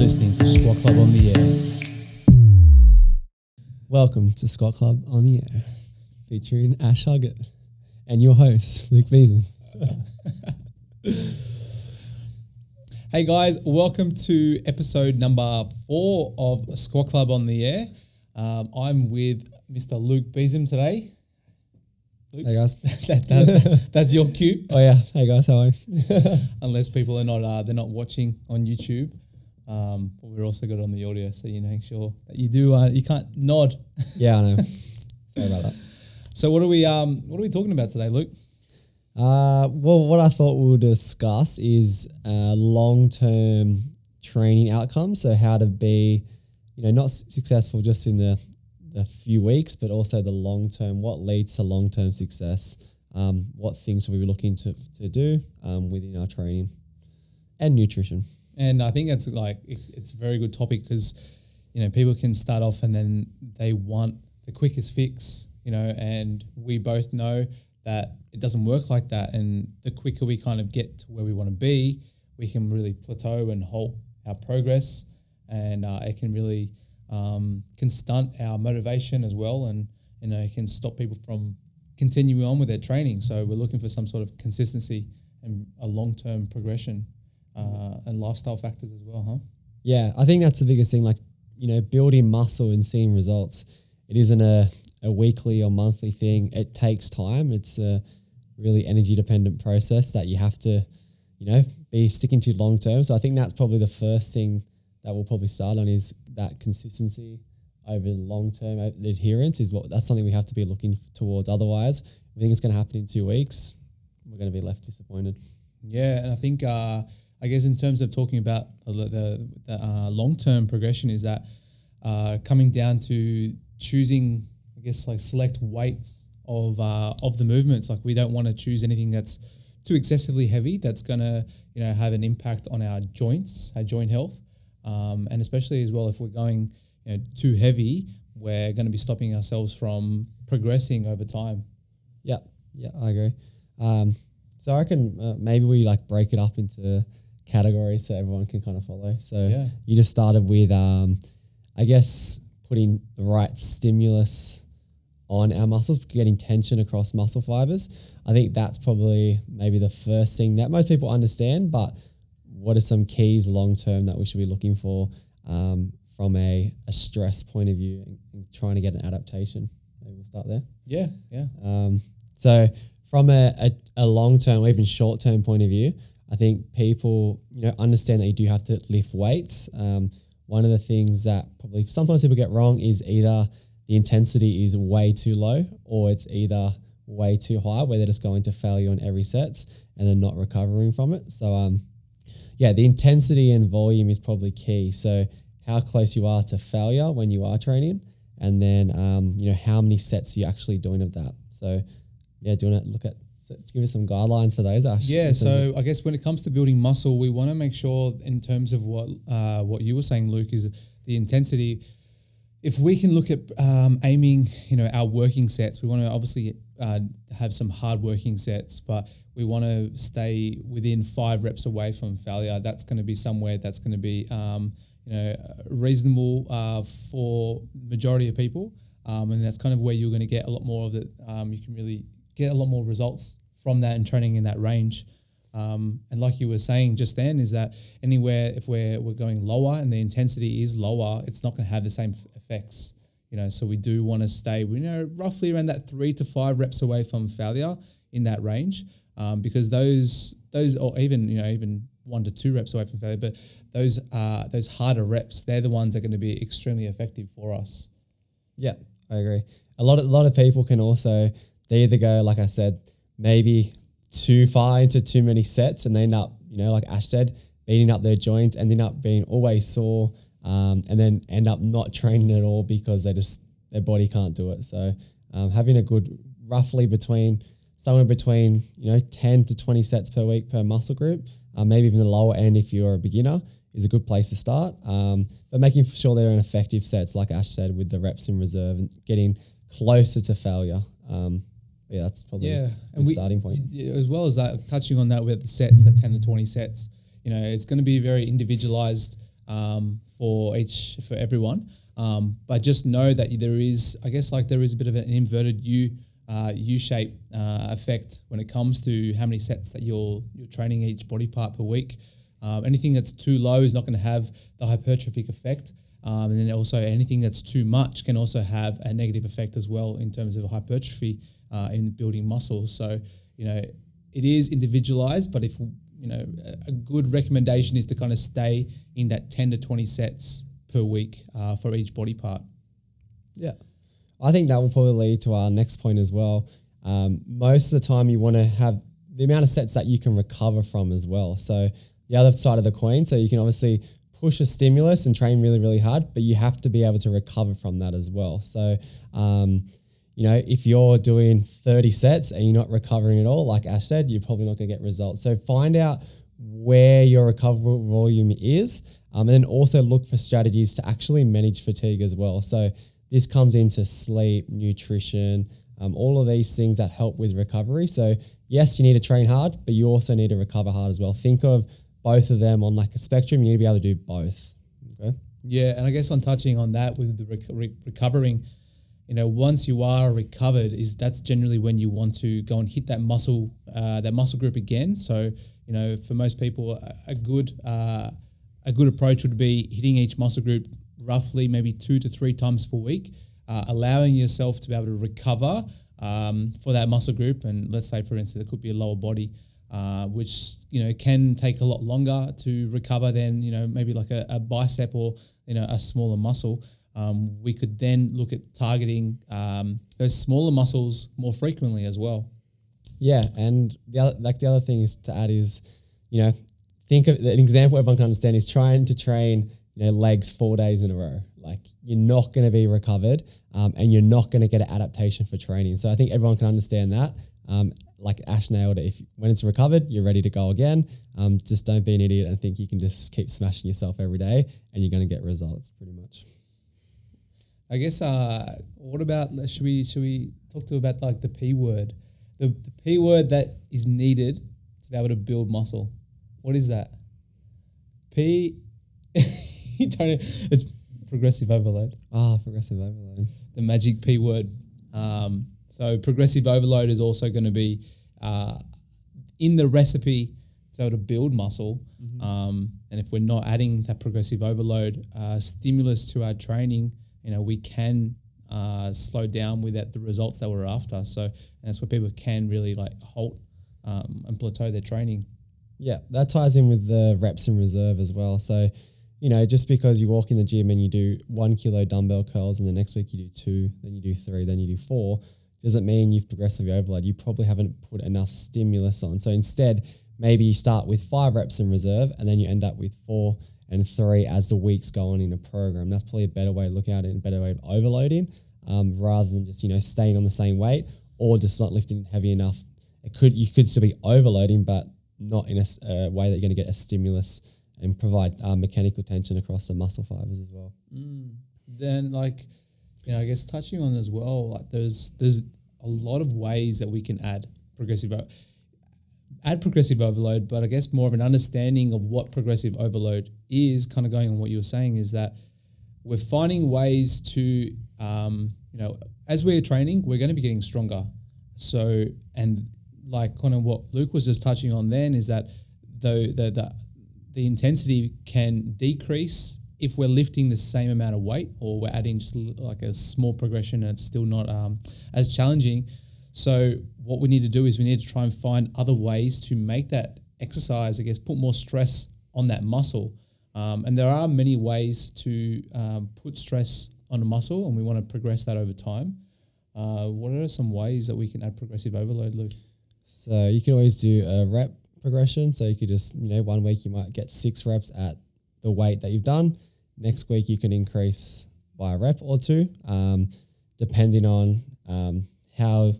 listening to Squat Club on the Air. Welcome to Squat Club on the Air, featuring Ash Huggett and your host, Luke Beeson. Hey guys, welcome to episode number 4 of Squat Club on the Air. I'm with Mr. Luke Beeson today. Luke? Hey guys, that's your cue. Oh yeah, hey guys, how are you? Unless people are not watching on YouTube, but we're also good on the audio, so you make sure that you do. You can't nod. Yeah, I know. Sorry about that. So what are we talking about today, Luke? Well, what I thought we'll discuss is long-term training outcomes. So how to be, not successful just in a few weeks, but also the long-term, what leads to long-term success, what things will we be looking to do within our training and nutrition. And I think that's it's a very good topic because, people can start off and then they want the quickest fix, and we both know that it doesn't work like that. And the quicker we kind of get to where we want to be, we can really plateau and halt our progress, and it can really can stunt our motivation as well, and it can stop people from continuing on with their training. So we're looking for some sort of consistency and a long-term progression and lifestyle factors as well, huh? Yeah, I think that's the biggest thing, building muscle and seeing results. It isn't a weekly or monthly thing. It takes time. It's a really energy-dependent process that you have to, be sticking to long-term. So I think that's probably the first thing that we'll probably start on is that consistency over the long-term adherence is that's something we have to be looking towards. Otherwise, we think it's going to happen in 2 weeks. We're going to be left disappointed. Yeah, and I think, in terms of talking about the long-term progression is that coming down to choosing, select weights of the movements. Like we don't want to choose anything that's too excessively heavy that's going to, have an impact on our joints, our joint health. And especially as well, if we're going too heavy, we're going to be stopping ourselves from progressing over time. Yeah, I agree. So I reckon maybe we break it up into categories so everyone can kind of follow. So yeah. You just started with, putting the right stimulus on our muscles, getting tension across muscle fibers. I think that's probably maybe the first thing that most people understand, but what are some keys long-term that we should be looking for from a stress point of view and trying to get an adaptation? Maybe we'll start there. Yeah. So from a long-term or even short-term point of view, I think people, understand that you do have to lift weights. One of the things that probably sometimes people get wrong is either the intensity is way too low or it's either way too high where they're just going to failure on every set and they're not recovering from it. So, yeah, the intensity and volume is probably key. So how close you are to failure when you are training, and then, how many sets are you actually doing of that? So, yeah, let's give us some guidelines for those, Ash. Yeah, so I guess when it comes to building muscle, we want to make sure in terms of what you were saying, Luke, is the intensity. If we can look at aiming, our working sets, we want to obviously have some hard working sets, but we want to stay within 5 reps away from failure. That's going to be somewhere that's going to be, reasonable for majority of people. And that's kind of where you're going to get a lot more of it. You can really get a lot more results from that and training in that range. And like you were saying just then is that anywhere if we're going lower and the intensity is lower, it's not going to have the same effects, so we do want to stay, roughly around that 3 to 5 reps away from failure in that range, because those or even, even 1 to 2 reps away from failure, but those harder reps, they're the ones that are going to be extremely effective for us. Yeah, I agree. A lot of people can also, they either go, like I said, maybe too far into too many sets and they end up, like Ash said, beating up their joints, ending up being always sore, and then end up not training at all because their body can't do it. So having a good, roughly somewhere between 10 to 20 sets per week per muscle group, maybe even the lower end if you're a beginner, is a good place to start. But making sure they're in effective sets, like Ash said, with the reps in reserve and getting closer to failure. Yeah, that's probably a starting point. As well as that, touching on that with the sets, the 10 to 20 sets, it's going to be very individualized for everyone. But just know that there is, I guess, like there is a bit of an inverted U shape effect when it comes to how many sets that you're training each body part per week. Anything that's too low is not going to have the hypertrophic effect. And then also anything that's too much can also have a negative effect as well in terms of hypertrophy in building muscle. So, you know, it is individualized, but if, you know, a good recommendation is to kind of stay in that 10 to 20 sets per week for each body part. Yeah. I think that will probably lead to our next point as well. Most of the time you want to have the amount of sets that you can recover from as well. So the other side of the coin, so you can obviously push a stimulus and train really, really hard, but you have to be able to recover from that as well. So, you know, if you're doing 30 sets and you're not recovering at all, like Ash said, you're probably not going to get results. So find out where your recoverable volume is, and then also look for strategies to actually manage fatigue as well. So this comes into sleep, nutrition, all of these things that help with recovery. So yes, you need to train hard, but you also need to recover hard as well. Think of both of them on like a spectrum. You need to be able to do both. Okay. Yeah, and I guess I'm touching on that with the recovering. You know, once you are recovered, that's generally when you want to go and hit that muscle group again. So, you know, for most people, a good approach would be hitting each muscle group roughly maybe 2 to 3 times per week, allowing yourself to be able to recover for that muscle group. And let's say, for instance, it could be a lower body, which, you know, can take a lot longer to recover than, you know, maybe like a bicep or, you know, a smaller muscle. We could then look at targeting those smaller muscles more frequently as well. Yeah, and the other thing is to add is, you know, think of an example everyone can understand is trying to train, you know, legs 4 days in a row. Like, you're not going to be recovered, and you're not going to get an adaptation for training. So I think everyone can understand that. Like Ash nailed it. When it's recovered, you're ready to go again. Just don't be an idiot and think you can just keep smashing yourself every day and you're going to get results pretty much. I guess, what about, should we talk to about like the P word? The P word that is needed to be able to build muscle. What is that? P, it's progressive overload. Progressive overload. The magic P word. So progressive overload is also going to be in the recipe to be able to build muscle. Mm-hmm. And if we're not adding that progressive overload stimulus to our training, you know, we can slow down without the results that we're after. So, and that's where people can really like halt and plateau their training. Yeah, that ties in with the reps in reserve as well. So, you know, just because you walk in the gym and you do 1 kilo dumbbell curls and the next week you do 2, then you do 3, then you do 4, doesn't mean you've progressively overloaded. You probably haven't put enough stimulus on. So instead, maybe you start with 5 reps in reserve and then you end up with 4 and 3 as the weeks go on in a program. That's probably a better way to look at it and a better way of overloading rather than just, you know, staying on the same weight or just not lifting heavy enough. You could still be overloading, but not in a way that you're going to get a stimulus and provide mechanical tension across the muscle fibers as well. Then like, you know, I guess touching on as well, like there's a lot of ways that we can add progressive overload, but I guess more of an understanding of what progressive overload is, kind of going on what you were saying, is that we're finding ways to, you know, as we're training, we're going to be getting stronger. So, and like kind of what Luke was just touching on then is that the intensity can decrease if we're lifting the same amount of weight or we're adding just like a small progression and it's still not as challenging. So what we need to do is we need to try and find other ways to make that exercise, I guess, put more stress on that muscle. And there are many ways to put stress on a muscle, and we want to progress that over time. What are some ways that we can add progressive overload, Luke? So you can always do a rep progression. So you could just, you know, 1 week you might get 6 reps at the weight that you've done. Next week you can increase by a rep or 2, depending on how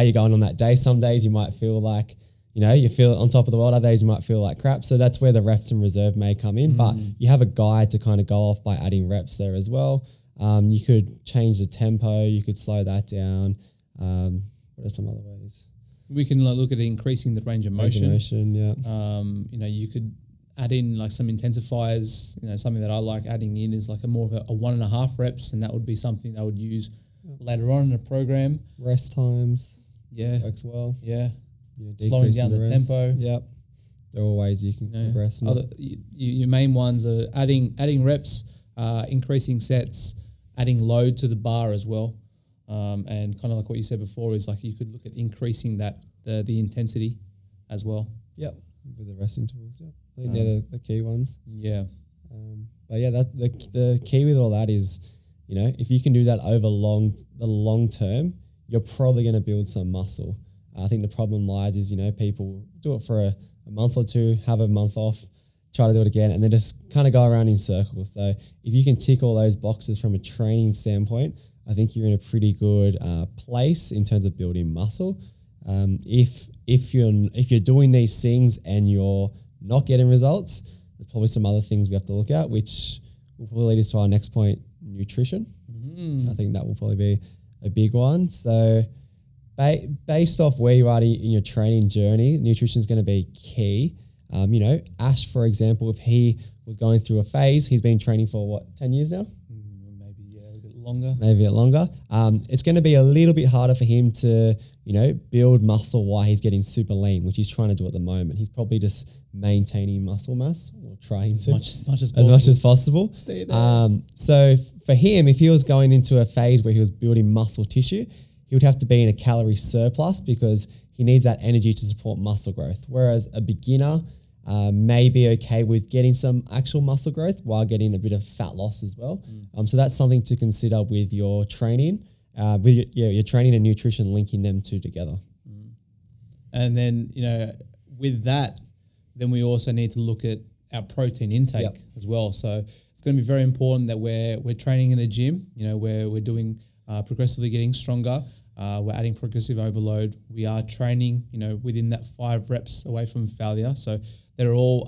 you're going on that day. Some days you might feel like, you know, you feel on top of the world. Other days you might feel like crap. So that's where the reps in reserve may come in. But you have a guide to kind of go off by adding reps there as well. You could change the tempo. You could slow that down. What are some other ways? We can look at increasing the range of motion. Yeah. You know, you could add in like some intensifiers. You know, something that I like adding in is like a more of a 1.5 reps, and that would be something that I would use later on in the program. Rest times. Yeah. Works well. Yeah. You know, slowing down the tempo. Yep. There are ways you can progress. Your main ones are adding reps, increasing sets, adding load to the bar as well. And kind of like what you said before is like you could look at increasing that the intensity as well. Yep. With the rest intervals, yeah. I think they're the key ones. Yeah. But yeah, that the key with all that is, you know, if you can do that over the long term, you're probably going to build some muscle. I think the problem lies is, you know, people do it for a month or two, have a month off, try to do it again, and then just kind of go around in circles. So if you can tick all those boxes from a training standpoint, I think you're in a pretty good place in terms of building muscle. If you're doing these things and you're not getting results, there's probably some other things we have to look at, which will probably lead us to our next point, nutrition. Mm. I think that will probably be a big one. So based off where you are in your training journey, nutrition is going to be key. You know, Ash, for example, if he was going through a phase, he's been training for what, 10 years now? Maybe a bit longer. It's going to be a little bit harder for him to, you know, build muscle while he's getting super lean, which he's trying to do at the moment. He's probably just maintaining muscle mass or trying to as much as possible. Stay there. So for him, if he was going into a phase where he was building muscle tissue, he would have to be in a calorie surplus because he needs that energy to support muscle growth. Whereas a beginner may be okay with getting some actual muscle growth while getting a bit of fat loss as well. Mm. So that's something to consider with your training, your training and nutrition, linking them two together. Mm. And then, you know, with that, then we also need to look at our protein intake as well. So it's going to be very important that we're training in the gym. You know, we're doing progressively getting stronger. We're adding progressive overload. We are training, you know, within that 5 reps away from failure. So they're all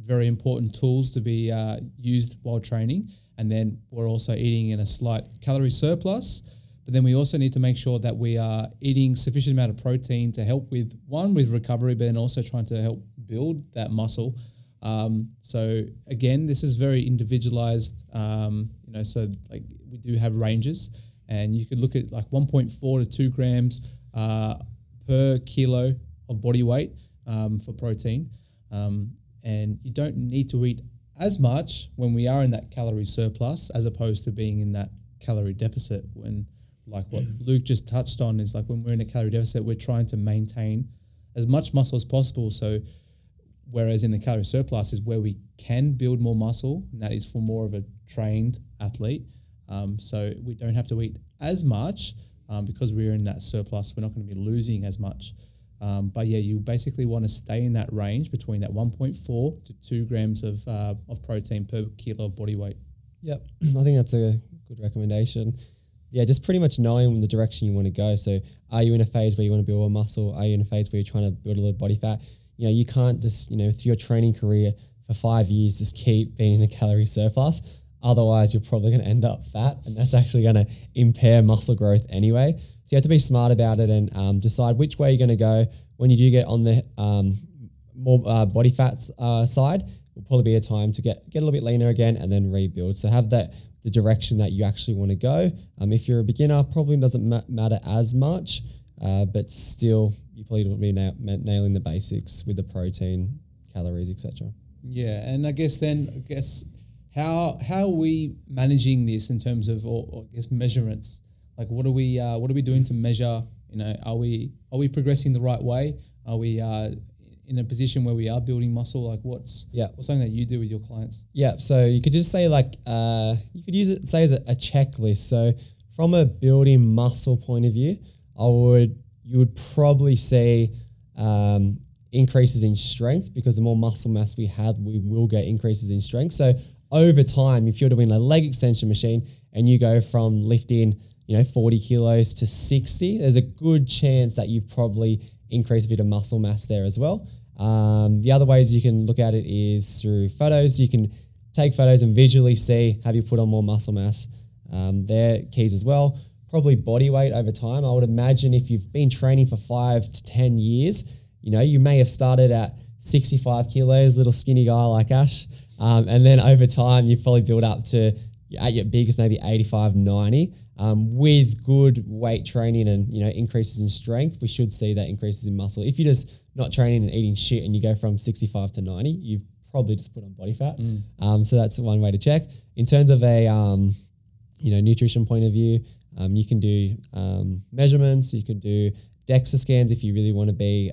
very important tools to be used while training. And then we're also eating in a slight calorie surplus. But then we also need to make sure that we are eating sufficient amount of protein to help with, one, with recovery, but then also trying to help build that muscle. So again, this is very individualized, you know, so like we do have ranges. And you could look at like 1.4 to 2 grams per kilo of body weight for protein. And you don't need to eat as much when we are in that calorie surplus as opposed to being in that calorie deficit, when like what Luke just touched on is like when we're in a calorie deficit, we're trying to maintain as much muscle as possible. So whereas in the calorie surplus is where we can build more muscle, and that is for more of a trained athlete. So we don't have to eat as much because we're in that surplus. We're not going to be losing as much. But yeah, you basically want to stay in that range between that 1.4 to 2 grams of protein per kilo of body weight. Yep. I think that's a good recommendation. Yeah, just pretty much knowing the direction you want to go. So are you in a phase where you want to build a muscle? Are you in a phase where you're trying to build a little body fat? You know, you can't just, you know, through your training career for 5 years, just keep being in a calorie surplus. Otherwise, you're probably going to end up fat, and that's actually going to impair muscle growth anyway. So you have to be smart about it and decide which way you're going to go. When you do get on the more body fat side, will probably be a time to get a little bit leaner again and then rebuild. So have that the direction that you actually want to go. If you're a beginner, probably doesn't matter as much, but still you probably will be nailing the basics with the protein, calories, etc. Yeah, and I guess. How are we managing this in terms of, or I guess, measurements? Like, what are we doing to measure? You know, are we progressing the right way? Are we in a position where we are building muscle? Like, what's something that you do with your clients? Yeah, so you could just say like you could use it say as a checklist. So from a building muscle point of view, you would probably see increases in strength, because the more muscle mass we have, we will get increases in strength. So over time, if you're doing a leg extension machine and you go from lifting, you know, 40 kilos to 60, there's a good chance that you've probably increased a bit of muscle mass there as well. The other ways you can look at it is through photos. You can take photos and visually see, have you put on more muscle mass? They're keys as well. Probably body weight over time. I would imagine if you've been training for 5 to 10 years, you know, you may have started at 65 kilos, little skinny guy like Ash. And then over time, you probably build up to at your biggest, maybe 85, 90. With good weight training and, you know, increases in strength, we should see that increases in muscle. If you're just not training and eating shit and you go from 65 to 90, you've probably just put on body fat. So that's one way to check. In terms of a, you know, nutrition point of view, you can do measurements, you can do DEXA scans if you really want to be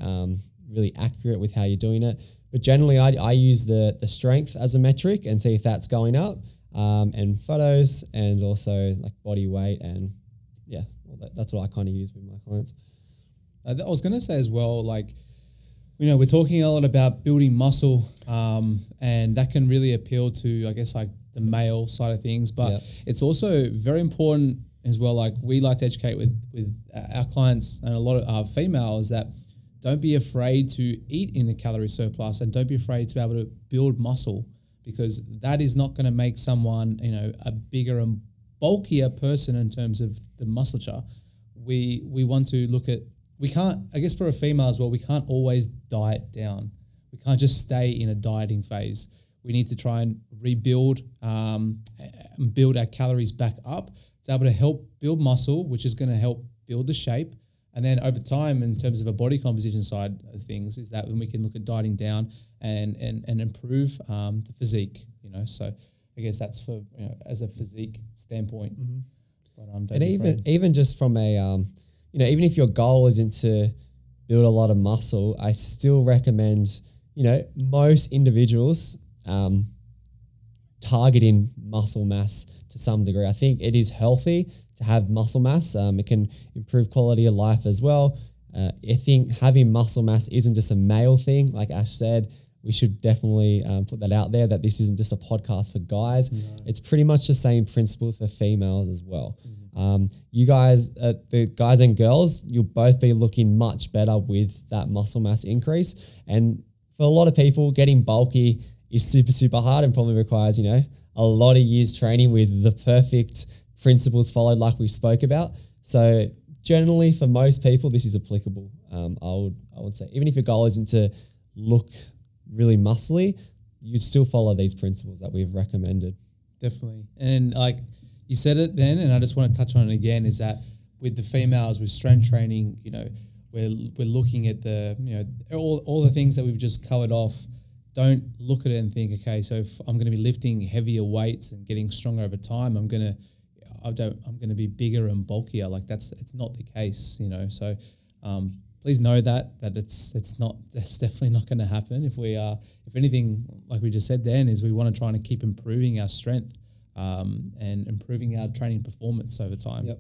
really accurate with how you're doing it. But generally, I use the strength as a metric and see if that's going up, and photos and also like body weight and yeah, that's what I kind of use with my clients. I was going to say as well, like, you know, we're talking a lot about building muscle, and that can really appeal to, I guess, like the male side of things, but it's also very important as well. Like, we like to educate with our clients and a lot of our females that don't be afraid to eat in a calorie surplus and don't be afraid to be able to build muscle, because that is not going to make someone, you know, a bigger and bulkier person in terms of the musculature. We want to look at, we can't, I guess for a female as well, we can't always diet down. We can't just stay in a dieting phase. We need to try and rebuild, build our calories back up to be able to help build muscle, which is going to help build the shape. And then over time, in terms of a body composition side of things, is that when we can look at dieting down and improve the physique, you know. So I guess that's for, you know, as a physique standpoint. But and even just from a, you know, even if your goal isn't to build a lot of muscle, I still recommend, you know, most individuals targeting muscle mass to some degree. I think it is healthy to have muscle mass. It can improve quality of life as well. I think having muscle mass isn't just a male thing. Like Ash said, we should definitely put that out there, that this isn't just a podcast for guys. No. It's pretty much the same principles for females as well. You guys, the guys and girls, you'll both be looking much better with that muscle mass increase. And for a lot of people, getting bulky is super, super hard and probably requires, you know, a lot of years training with the perfect principles followed like we spoke about. So generally for most people, this is applicable. I would say, even if your goal isn't to look really muscly, you'd still follow these principles that we've recommended. Definitely. And like you said it then, and I just want to touch on it again, is that with the females, with strength training, you know, we're looking at the, you know, all the things that we've just covered off. Don't look at it and think, okay, so if I'm going to be lifting heavier weights and getting stronger over time, I'm going to be bigger and bulkier. Like it's not the case, you know. So please know that it's definitely not going to happen. If anything, like we just said then, is we want to try and keep improving our strength and improving our training performance over time. Yep.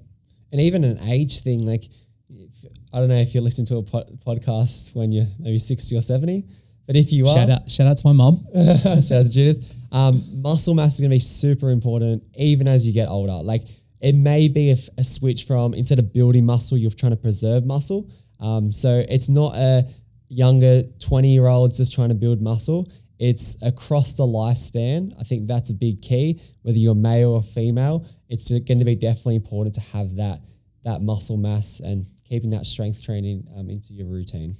And even an age thing, like I don't know if you're listening to a podcast when you're maybe 60 or 70, but if you shout out to my mum, shout out to Judith. Muscle mass is going to be super important even as you get older. Like it may be a switch from, instead of building muscle, you're trying to preserve muscle. So it's not a younger 20-year-old just trying to build muscle. It's across the lifespan. I think that's a big key. Whether you're male or female, it's going to be definitely important to have that muscle mass and keeping that strength training into your routine.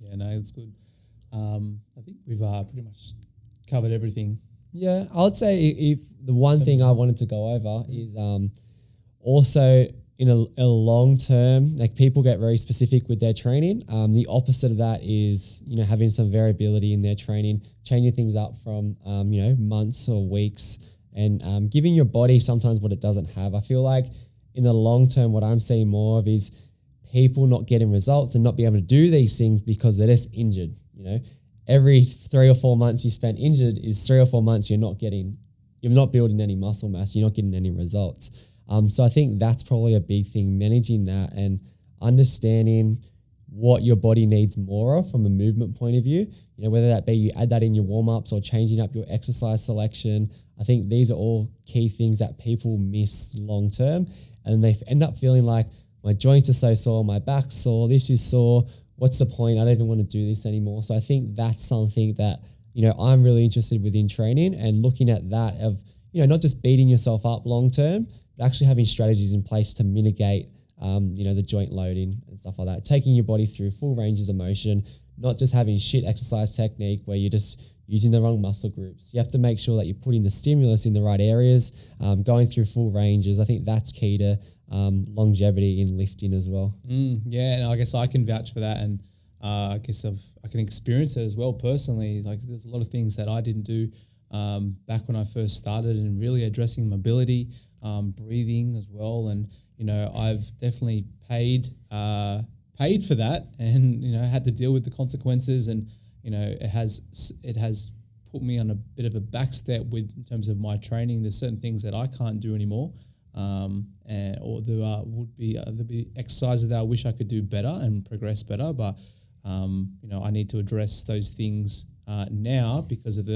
Yeah, no, that's good. I think we've pretty much covered everything. Yeah, I would say if the one thing I wanted to go over is also in a long term, like people get very specific with their training. The opposite of that is, you know, having some variability in their training, changing things up from, you know, months or weeks and giving your body sometimes what it doesn't have. I feel like in the long term, what I'm seeing more of is people not getting results and not being able to do these things because they're just injured, you know. Every 3 or 4 months you spend injured is 3 or 4 months you're not building any muscle mass, you're not getting any results. So I think that's probably a big thing, managing that and understanding what your body needs more of from a movement point of view. You know, whether that be you add that in your warm-ups or changing up your exercise selection. I think these are all key things that people miss long-term and they end up feeling like my joints are so sore, my back's sore, this is sore. What's the point? I don't even want to do this anymore. So I think that's something that, you know, I'm really interested within training and looking at that of, you know, not just beating yourself up long-term, but actually having strategies in place to mitigate, you know, the joint loading and stuff like that. Taking your body through full ranges of motion, not just having shit exercise technique where you're just using the wrong muscle groups. You have to make sure that you're putting the stimulus in the right areas, going through full ranges. I think that's key to longevity in lifting as well. Yeah, and I guess I can vouch for that, and I guess I can experience it as well personally. Like, there's a lot of things that I didn't do back when I first started, and really addressing mobility, breathing as well. And, you know, I've definitely paid for that, and, you know, had to deal with the consequences. And, you know, it has put me on a bit of a backstep with, in terms of my training. There's certain things that I can't do anymore, and or there would be exercises that I wish I could do better and progress better. But you know, I need to address those things now because of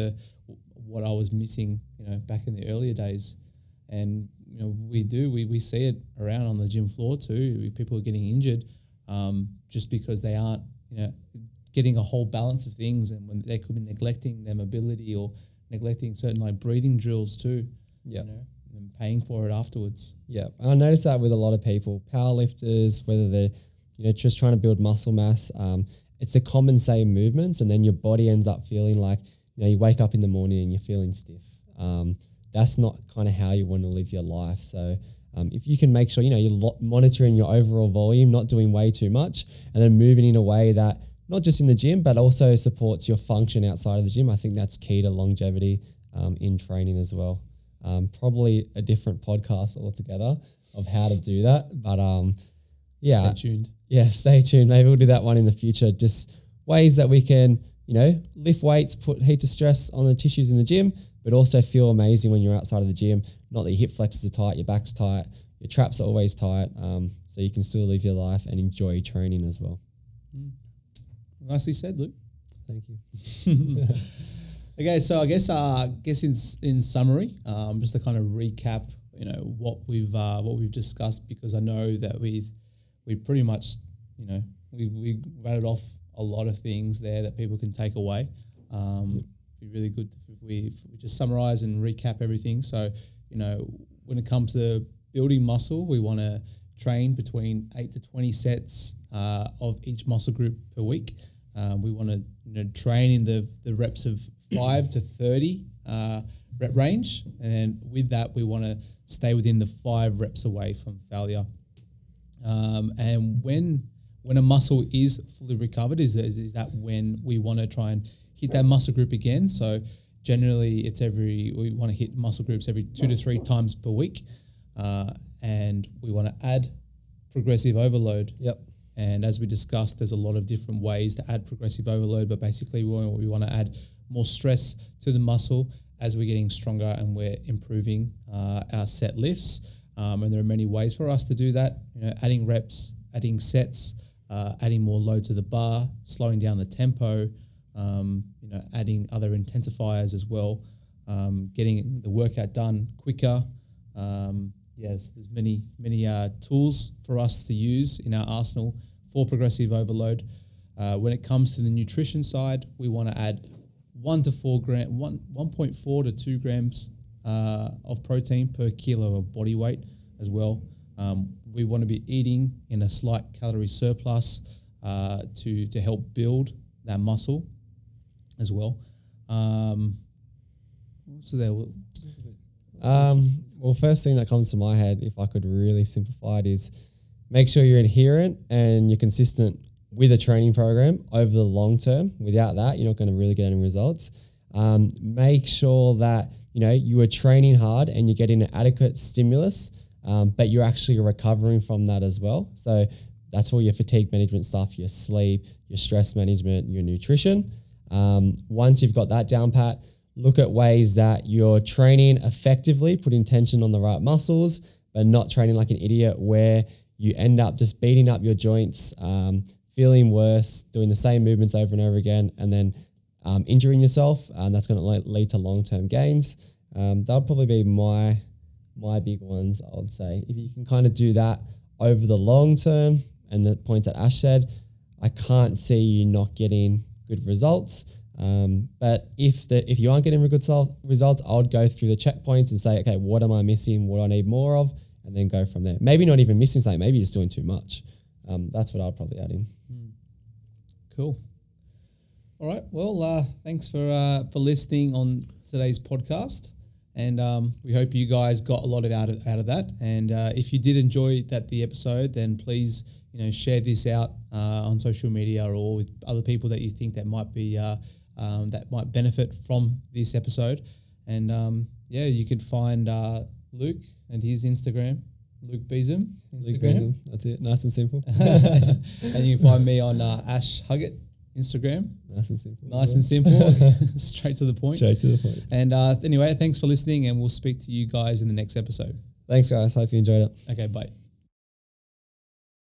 what I was missing, you know, back in the earlier days. And, you know, we see it around on the gym floor too. People are getting injured just because they aren't, you know, getting a whole balance of things, and when they could be neglecting their mobility or neglecting certain, like, breathing drills too. Yeah. You know, and paying for it afterwards. Yeah. And I noticed that with a lot of people, powerlifters, whether they're, you know, just trying to build muscle mass, it's the common same movements, and then your body ends up feeling like, you know, you wake up in the morning and you're feeling stiff. That's not kind of how you want to live your life. So if you can make sure, you know, you're monitoring your overall volume, not doing way too much, and then moving in a way that not just in the gym, but also supports your function outside of the gym. I think that's key to longevity in training as well. Probably a different podcast altogether of how to do that. But yeah. Stay tuned. Yeah, stay tuned. Maybe we'll do that one in the future. Just ways that we can, you know, lift weights, put heaps of stress on the tissues in the gym, but also feel amazing when you're outside of the gym. Not that your hip flexors are tight, your back's tight, your traps are always tight. So you can still live your life and enjoy training as well. Mm. Nicely said, Luke. Thank you. Okay, so I guess in summary, just to kind of recap, you know, what we've discussed, because I know that we pretty much, you know, we rattled off a lot of things there that people can take away. It'd be really good if we just summarize and recap everything. So, you know, when it comes to building muscle, we want to train between 8 to 20 sets of each muscle group per week. We want to, you know, train in the reps of 5 to 30 rep range. And with that, we want to stay within the 5 reps away from failure. And when a muscle is fully recovered, is that when we want to try and hit that muscle group again. So generally we want to hit muscle groups every 2 to 3 times per week. And we want to add progressive overload. Yep. And as we discussed, there's a lot of different ways to add progressive overload, but basically we want to add more stress to the muscle as we're getting stronger and we're improving our set lifts. And there are many ways for us to do that, you know, adding reps, adding sets, adding more load to the bar, slowing down the tempo, you know, adding other intensifiers as well, getting the workout done quicker. Yes, there's many tools for us to use in our arsenal for progressive overload. When it comes to the nutrition side, we want to add 1.4 to 2 grams of protein per kilo of body weight as well. We want to be eating in a slight calorie surplus to help build that muscle as well. So there. Well, first thing that comes to my head, if I could really simplify it, is make sure you're adherent and you're consistent with a training program over the long term. Without that, you're not going to really get any results. Make sure that, you know, you are training hard and you're getting an adequate stimulus, but you're actually recovering from that as well. So that's all your fatigue management stuff, your sleep, your stress management, your nutrition. Once you've got that down pat, look at ways that you're training effectively, putting tension on the right muscles, but not training like an idiot where you end up just beating up your joints, feeling worse, doing the same movements over and over again, and then injuring yourself. And that's going to lead to long-term gains. That would probably be my big ones, I would say. If you can kind of do that over the long term, and the points that Ash said, I can't see you not getting good results. But if you aren't getting good results, I would go through the checkpoints and say, okay, what am I missing? What do I need more of? And then go from there. Maybe not even missing something. Maybe you're just doing too much. That's what I'd probably add in. Cool. All right. Well, thanks for listening on today's podcast, and we hope you guys got a lot of out of that. And if you did enjoy the episode, then please share this out on social media or with other people that you think that might be that might benefit from this episode. And you could find Luke and his Instagram. Luke Beeson. That's it. Nice and simple. And you can find me on Ash Huggett Instagram. Nice and simple. Straight to the point. And anyway, thanks for listening, and we'll speak to you guys in the next episode. Thanks, guys. Hope you enjoyed it. Okay, bye.